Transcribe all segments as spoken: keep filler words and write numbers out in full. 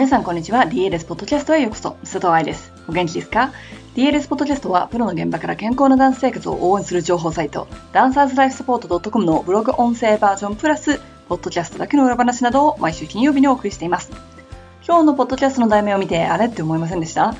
皆さんこんにちは。 ディーエルエス ポッドキャストへようこそ。須藤愛です。お元気ですか？ ディーエルエス ポッドキャストはプロの現場から健康なダンス生活を応援する情報サイト、ダンサーズライフサポート .com のブログ音声バージョンプラスポッドキャストだけの裏話などを毎週金曜日にお送りしています。今日のポッドキャストの題名を見て、あれって思いませんでした？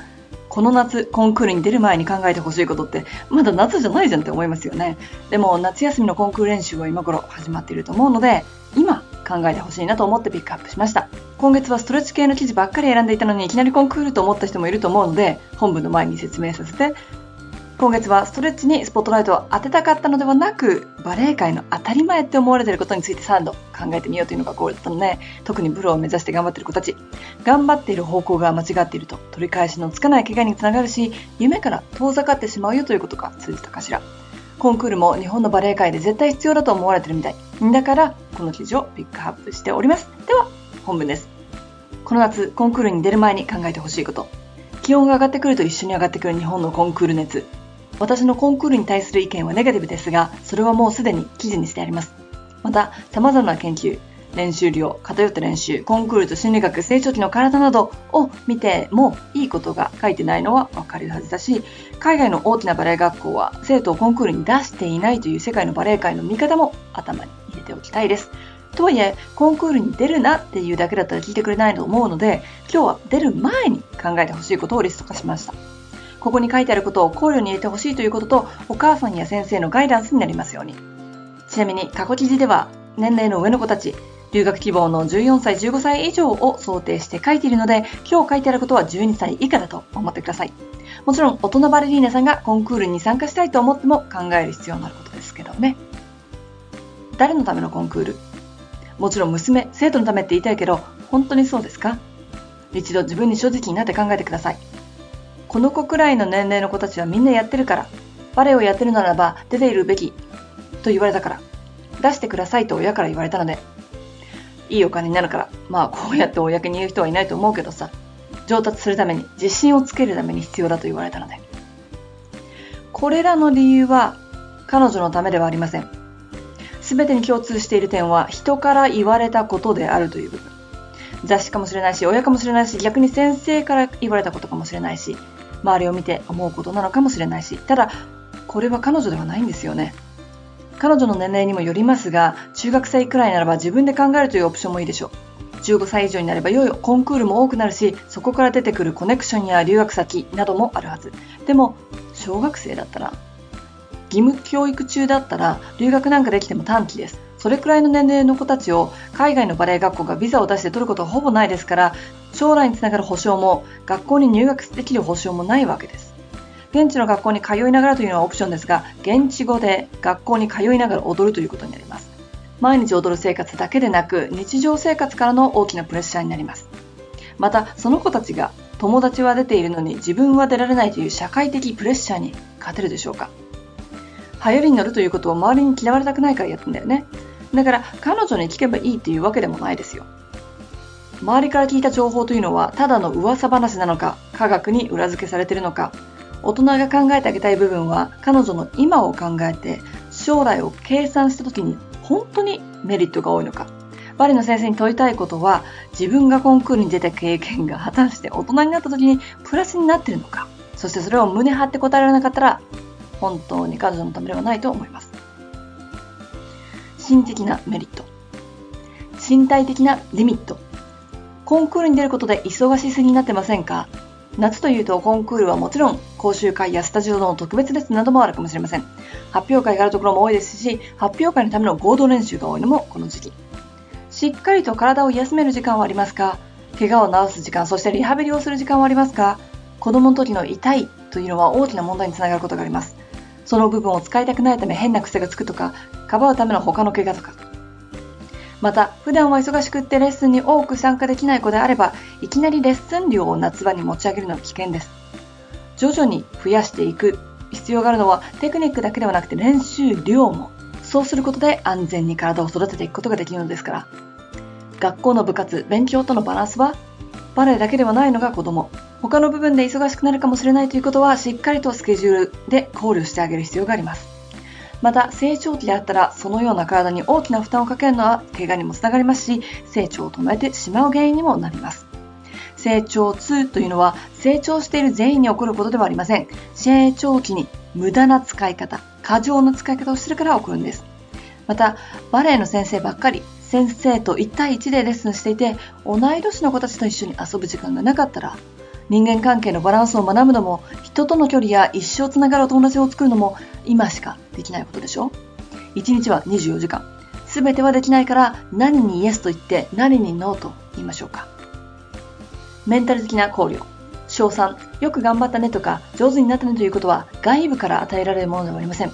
この夏コンクールに出る前に考えてほしいことってまだ夏じゃないじゃんって思いますよね。でも夏休みのコンクール練習は今頃始まっていると思うので、今考えてほしいなと思ってピックアップしました。今月はストレッチ系の記事ばっかり選んでいたのに、いきなりコンクールと思った人もいると思うので、本文の前に説明させて、今月はストレッチにスポットライトを当てたかったのではなく、バレエ界の当たり前って思われていることについてさんど考えてみようというのがゴールだったので、特にプロを目指して頑張っている子たち、頑張っている方向が間違っていると取り返しのつかない怪我につながるし、夢から遠ざかってしまうよということが通じたかしら。コンクールも日本のバレエ界で絶対必要だと思われてるみたい。だからこの記事をピックアップしております。では本文です。この夏コンクールに出る前に考えてほしいこと。気温が上がってくると一緒に上がってくる日本のコンクール熱。私のコンクールに対する意見はネガティブですが、それはもうすでに記事にしてあります。また様々な研究、練習量、偏った練習、コンクールと心理学、成長期の体などを見てもいいことが書いてないのは分かるはずだし、海外の大きなバレエ学校は生徒をコンクールに出していないという世界のバレエ界の見方も頭に入れておきたいです。とはいえコンクールに出るなっていうだけだったら聞いてくれないと思うので、今日は出る前に考えてほしいことをリスト化しました。ここに書いてあることを考慮に入れてほしいということと、お母さんや先生のガイダンスになりますように。ちなみに過去記事では年齢の上の子たち、留学希望のじゅうよんさい、じゅうごさい以上を想定して書いているので、今日書いてあることはじゅうにさい以下だと思ってください。もちろん大人バレリーナさんがコンクールに参加したいと思っても考える必要のあることですけどね。誰のためのコンクール？もちろん娘、生徒のためって言いたいけど、本当にそうですか？一度自分に正直になって考えてください。この子くらいの年齢の子たちはみんなやってるから、バレエをやってるならば出ているべきと言われたから、出してくださいと親から言われたので、いいお金になるから、まあこうやって公に言う人はいないと思うけどさ、上達するために、自信をつけるために必要だと言われたので。これらの理由は彼女のためではありません。すべてに共通している点は人から言われたことであるという部分。雑誌かもしれないし、親かもしれないし、逆に先生から言われたことかもしれないし、周りを見て思うことなのかもしれないし、ただこれは彼女ではないんですよね。彼女の年齢にもよりますが、中学生くらいならば自分で考えるというオプションもいいでしょう。じゅうごさい以上になればいよいよコンクールも多くなるし、そこから出てくるコネクションや留学先などもあるはず。でも小学生だったら、義務教育中だったら留学なんかできても短期です。それくらいの年齢の子たちを海外のバレエ学校がビザを出して取ることはほぼないですから、将来につながる保証も学校に入学できる保証もないわけです。現地の学校に通いながらというのはオプションですが、現地語で学校に通いながら踊るということになります。毎日踊る生活だけでなく、日常生活からの大きなプレッシャーになります。またその子たちが友達は出ているのに自分は出られないという社会的プレッシャーに勝てるでしょうか。流行りに乗るということを周りに嫌われたくないからやってんだよね。だから彼女に聞けばいいっていうわけでもないですよ。周りから聞いた情報というのはただの噂話なのか、科学に裏付けされているのか。大人が考えてあげたい部分は、彼女の今を考えて将来を計算した時に本当にメリットが多いのか。バレエの先生に問いたいことは、自分がコンクールに出た経験が果たして大人になった時にプラスになっているのか。そしてそれを胸張って答えられなかったら、本当に彼女のためではないと思います。心的なメリット、身体的なリミット。コンクールに出ることで忙しすぎになってませんか？夏というとコンクールはもちろん講習会やスタジオの特別レッスンなどもあるかもしれません。発表会があるところも多いですし、発表会のための合同練習が多いのもこの時期。しっかりと体を休める時間はありますか？怪我を治す時間、そしてリハビリをする時間はありますか？子供の時の痛いというのは大きな問題につながることがあります。その部分を使いたくないため変な癖がつくとか、かばうための他の怪我とか。また普段は忙しくってレッスンに多く参加できない子であれば、いきなりレッスン量を夏場に持ち上げるのは危険です。徐々に増やしていく必要があるのはテクニックだけではなくて練習量も。そうすることで安全に体を育てていくことができるのですから。学校の部活、勉強とのバランスはバレエだけではないのが子ども。他の部分で忙しくなるかもしれないということは、しっかりとスケジュールで考慮してあげる必要があります。また成長期であったら、そのような体に大きな負担をかけるのは怪我にもつながりますし、成長を止めてしまう原因にもなります。成長痛というのは成長している全員に起こることではありません。成長期に無駄な使い方、過剰な使い方をするから起こるんです。またバレエの先生ばっかり、先生といち対いちでレッスンしていて同い年の子たちと一緒に遊ぶ時間がなかったら、人間関係のバランスを学ぶのも、人との距離や一生つながるお友達を作るのも今しかできないことでしょ。いちにちはにじゅうよじかん、全てはできないから何にイエスと言って何にノーと言いましょうか。メンタル的な考慮、賞賛、よく頑張ったねとか上手になったねということは外部から与えられるものではありません。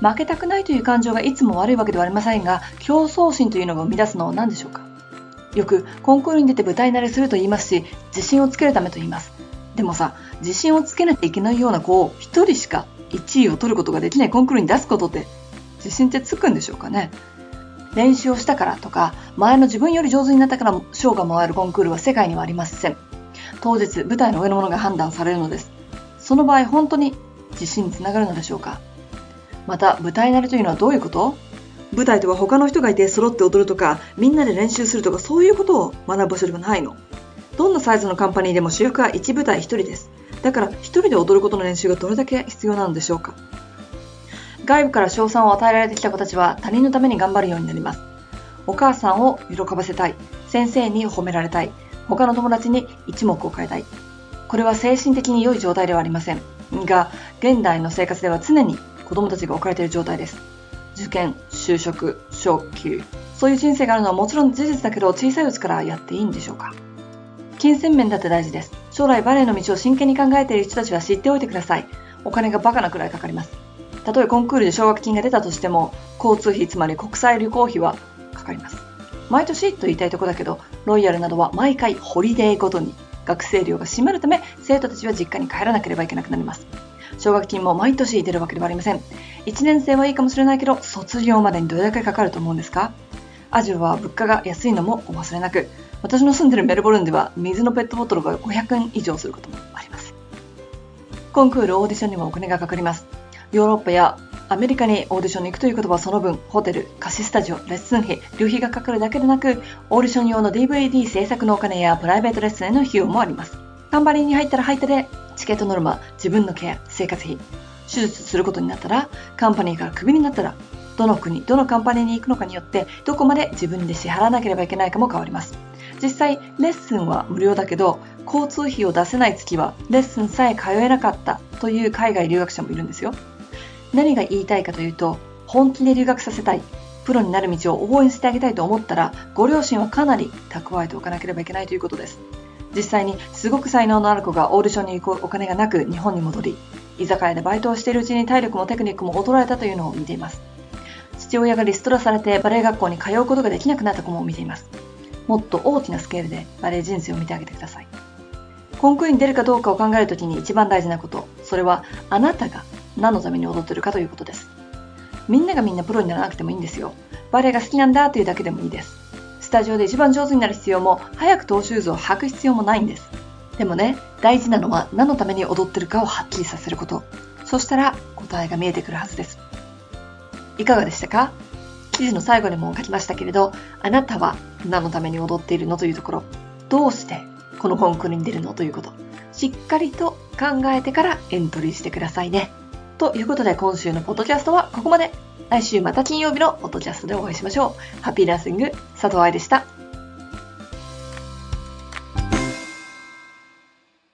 負けたくないという感情がいつも悪いわけではありませんが、競争心というのが生み出すのは何でしょうか。よくコンクールに出て舞台慣れすると言いますし、自信をつけるためと言います。でもさ、自信をつけなきゃいけないような子を一人しかいちいを取ることができないコンクールに出すことって、自信ってつくんでしょうかね。練習をしたからとか、前の自分より上手になったから賞がもらえるコンクールは世界にはありません。当日、舞台の上のものが判断されるのです。その場合、本当に自信につながるのでしょうか。また、舞台慣れというのはどういうこと？舞台とは他の人がいて揃って踊るとか、みんなで練習するとか、そういうことを学ぶ場所ではないの。どんなサイズのカンパニーでも主役はいち舞台ひとりです。だから、ひとりで踊ることの練習がどれだけ必要なのでしょうか。外部から賞賛を与えられてきた子たちは他人のために頑張るようになります。お母さんを喜ばせたい、先生に褒められたい、他の友達に一目置かれたい。これは精神的に良い状態ではありませんが、現代の生活では常に子どもたちが置かれている状態です。受験、就職、昇給、そういう人生があるのはもちろん事実だけど、小さいうちからやっていいんでしょうか。金銭面だって大事です。将来バレエの道を真剣に考えている人たちは知っておいてください。お金がバカなくらいかかります。たとえコンクールで奨学金が出たとしても、交通費、つまり国際旅行費はかかります。毎年と言いたいところだけど、ロイヤルなどは毎回ホリデーごとに学生料が占めるため、生徒たちは実家に帰らなければいけなくなります。奨学金も毎年出るわけではありません。いちねん生はいいかもしれないけど、卒業までにどれだけかかると思うんですか？アジアは物価が安いのもお忘れなく、私の住んでるメルボルンでは水のペットボトルがごひゃくえん以上することもあります。コンクール、オーディションにもお金がかかります。ヨーロッパやアメリカにオーディションに行くということは、その分ホテル、貸しスタジオ、レッスン費、旅費がかかるだけでなく、オーディション用の ディーブイディー 制作のお金やプライベートレッスンへの費用もあります。タンバリンに入ったら入ったでチケットノルマ、自分のケア、生活費、手術することになったら、カンパニーからクビになったら、どの国、どのカンパニーに行くのかによってどこまで自分で支払わなければいけないかも変わります。実際レッスンは無料だけど、交通費を出せない月はレッスンさえ通えなかったという海外留学者もいるんですよ。何が言いたいかというと、本気で留学させたい、プロになる道を応援してあげたいと思ったら、ご両親はかなり蓄えておかなければいけないということです。実際にすごく才能のある子がオーディションに行くお金がなく日本に戻り、居酒屋でバイトをしているうちに体力もテクニックも衰えたというのを見ています。父親がリストラされてバレエ学校に通うことができなくなった子も見ています。もっと大きなスケールでバレエ人生を見てあげてください。コンクールに出るかどうかを考えるときに一番大事なこと、それはあなたが何のために踊ってるかということです。みんながみんなプロにならなくてもいいんですよ。バレエが好きなんだというだけでもいいです。スタジオで一番上手になる必要も、早くトーシューズを履く必要もないんです。でもね、大事なのは何のために踊ってるかをはっきりさせること。そしたら答えが見えてくるはずです。いかがでしたか？記事の最後にも書きましたけれど、あなたは何のために踊っているのというところ、どうしてこのコンクールに出るのということ、しっかりと考えてからエントリーしてくださいね。ということで、今週のポッドキャストはここまで。来週また金曜日のポッドキャストでお会いしましょう。ハッピーダンシング、佐藤愛でした。